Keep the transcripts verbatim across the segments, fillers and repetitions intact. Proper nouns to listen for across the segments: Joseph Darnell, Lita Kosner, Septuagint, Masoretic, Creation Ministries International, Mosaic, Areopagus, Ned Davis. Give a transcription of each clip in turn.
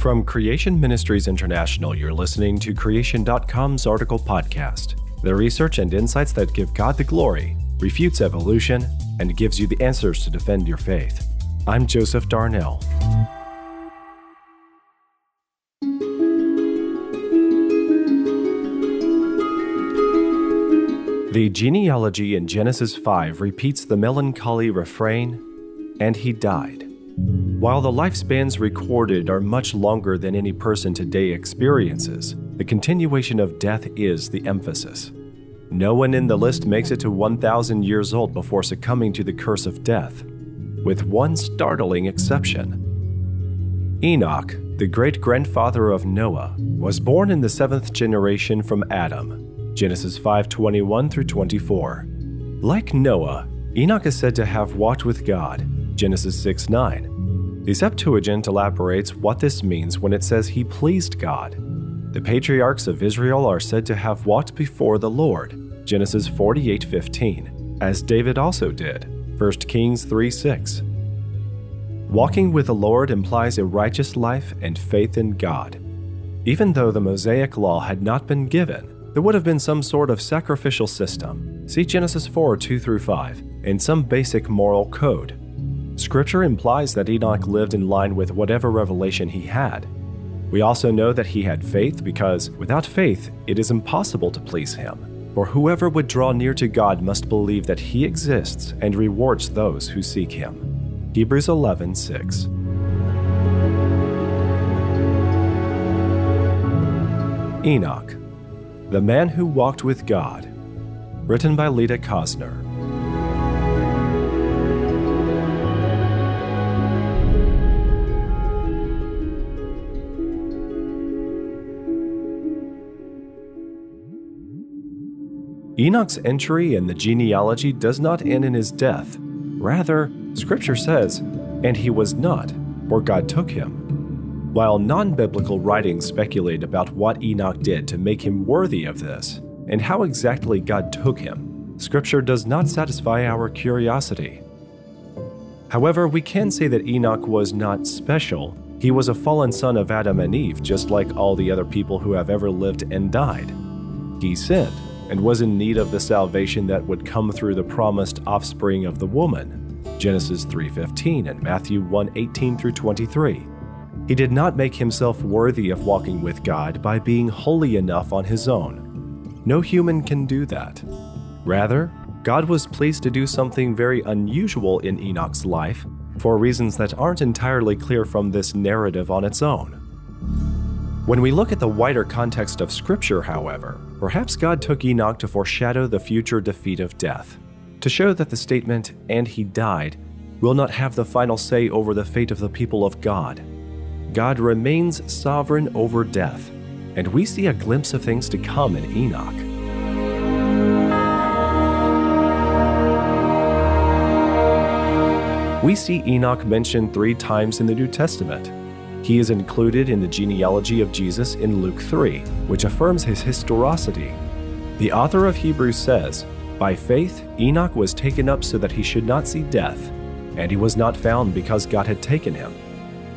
From Creation Ministries International, you're listening to creation dot com's article podcast, the research and insights that give God the glory, refutes evolution, and gives you the answers to defend your faith. I'm Joseph Darnell. The genealogy in Genesis five repeats the melancholy refrain, "And he died." While the lifespans recorded are much longer than any person today experiences, the continuation of death is the emphasis. No one in the list makes it to one thousand years old before succumbing to the curse of death, with one startling exception. Enoch, the great-grandfather of Noah, was born in the seventh generation from Adam, Genesis five twenty-one through twenty-four. Like Noah, Enoch is said to have walked with God, Genesis six nine. The Septuagint elaborates what this means when it says he pleased God. The patriarchs of Israel are said to have walked before the Lord, Genesis forty-eight fifteen, as David also did, First Kings three six. Walking with the Lord implies a righteous life and faith in God. Even though the Mosaic law had not been given, there would have been some sort of sacrificial system, see Genesis four two through five, and some basic moral code. Scripture implies that Enoch lived in line with whatever revelation he had. We also know that he had faith because, without faith, it is impossible to please him. For whoever would draw near to God must believe that he exists and rewards those who seek him. Hebrews eleven six. Enoch, the Man Who Walked With God, written by Lita Kosner. Enoch's entry in the genealogy does not end in his death. Rather, Scripture says, "And he was not, for God took him." While non-biblical writings speculate about what Enoch did to make him worthy of this, and how exactly God took him, Scripture does not satisfy our curiosity. However, we can say that Enoch was not special. He was a fallen son of Adam and Eve, just like all the other people who have ever lived and died. He sinned, and was in need of the salvation that would come through the promised offspring of the woman, Genesis three fifteen and Matthew one eighteen through twenty-three. He did not make himself worthy of walking with God by being holy enough on his own. No human can do that. Rather, God was pleased to do something very unusual in Enoch's life for reasons that aren't entirely clear from this narrative on its own. When we look at the wider context of Scripture, however, perhaps God took Enoch to foreshadow the future defeat of death, to show that the statement, "and he died," will not have the final say over the fate of the people of God. God remains sovereign over death, and we see a glimpse of things to come in Enoch. We see Enoch mentioned three times in the New Testament. He is included in the genealogy of Jesus in Luke three, which affirms his historicity. The author of Hebrews says, "By faith Enoch was taken up so that he should not see death, and he was not found because God had taken him.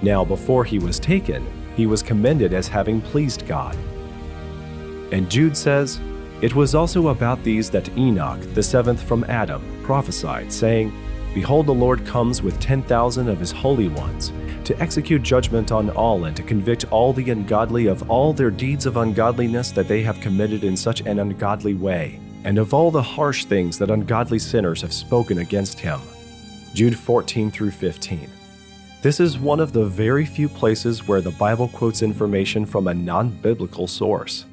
Now before he was taken, he was commended as having pleased God." And Jude says, "It was also about these that Enoch, the seventh from Adam, prophesied, saying, Behold, the Lord comes with ten thousand of his holy ones, to execute judgment on all and to convict all the ungodly of all their deeds of ungodliness that they have committed in such an ungodly way, and of all the harsh things that ungodly sinners have spoken against him." Jude fourteen through fifteen. This is one of the very few places where the Bible quotes information from a non-biblical source.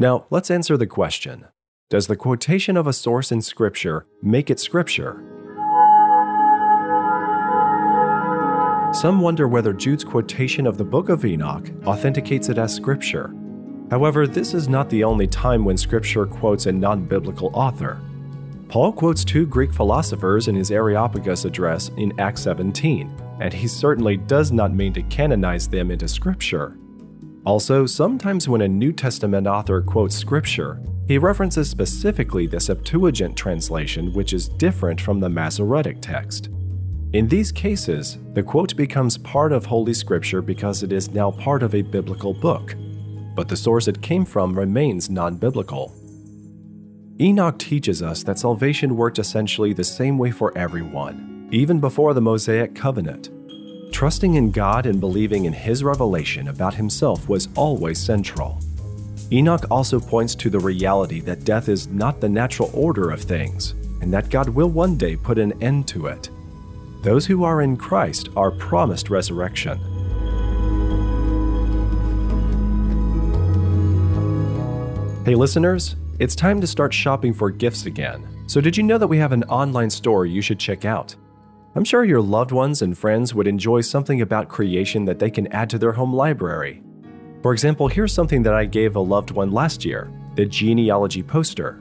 Now, let's answer the question: does the quotation of a source in Scripture make it Scripture? Some wonder whether Jude's quotation of the Book of Enoch authenticates it as Scripture. However, this is not the only time when Scripture quotes a non-biblical author. Paul quotes two Greek philosophers in his Areopagus address in Acts seventeen, and he certainly does not mean to canonize them into Scripture. Also, sometimes when a New Testament author quotes scripture, he references specifically the Septuagint translation, which is different from the Masoretic text. In these cases, the quote becomes part of Holy Scripture because it is now part of a biblical book, but the source it came from remains non-biblical. Enoch teaches us that salvation worked essentially the same way for everyone, even before the Mosaic covenant. Trusting in God and believing in His revelation about Himself was always central. Enoch also points to the reality that death is not the natural order of things, and that God will one day put an end to it. Those who are in Christ are promised resurrection. Hey listeners, it's time to start shopping for gifts again. So did you know that we have an online store you should check out? I'm sure your loved ones and friends would enjoy something about creation that they can add to their home library. For example, here's something that I gave a loved one last year, the genealogy poster.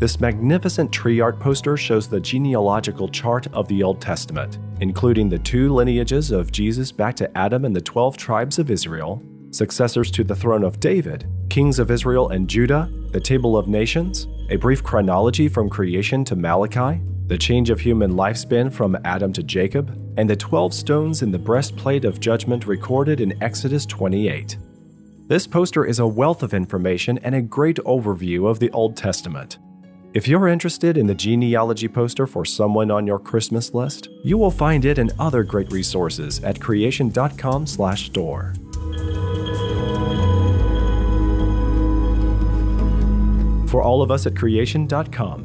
This magnificent tree art poster shows the genealogical chart of the Old Testament, including the two lineages of Jesus back to Adam and the twelve tribes of Israel, successors to the throne of David, kings of Israel and Judah, the Table of Nations, a brief chronology from creation to Malachi, the change of human lifespan from Adam to Jacob, and the twelve stones in the breastplate of judgment recorded in Exodus twenty-eight. This poster is a wealth of information and a great overview of the Old Testament. If you're interested in the genealogy poster for someone on your Christmas list, you will find it and other great resources at creation dot com slash store. For all of us at creation dot com,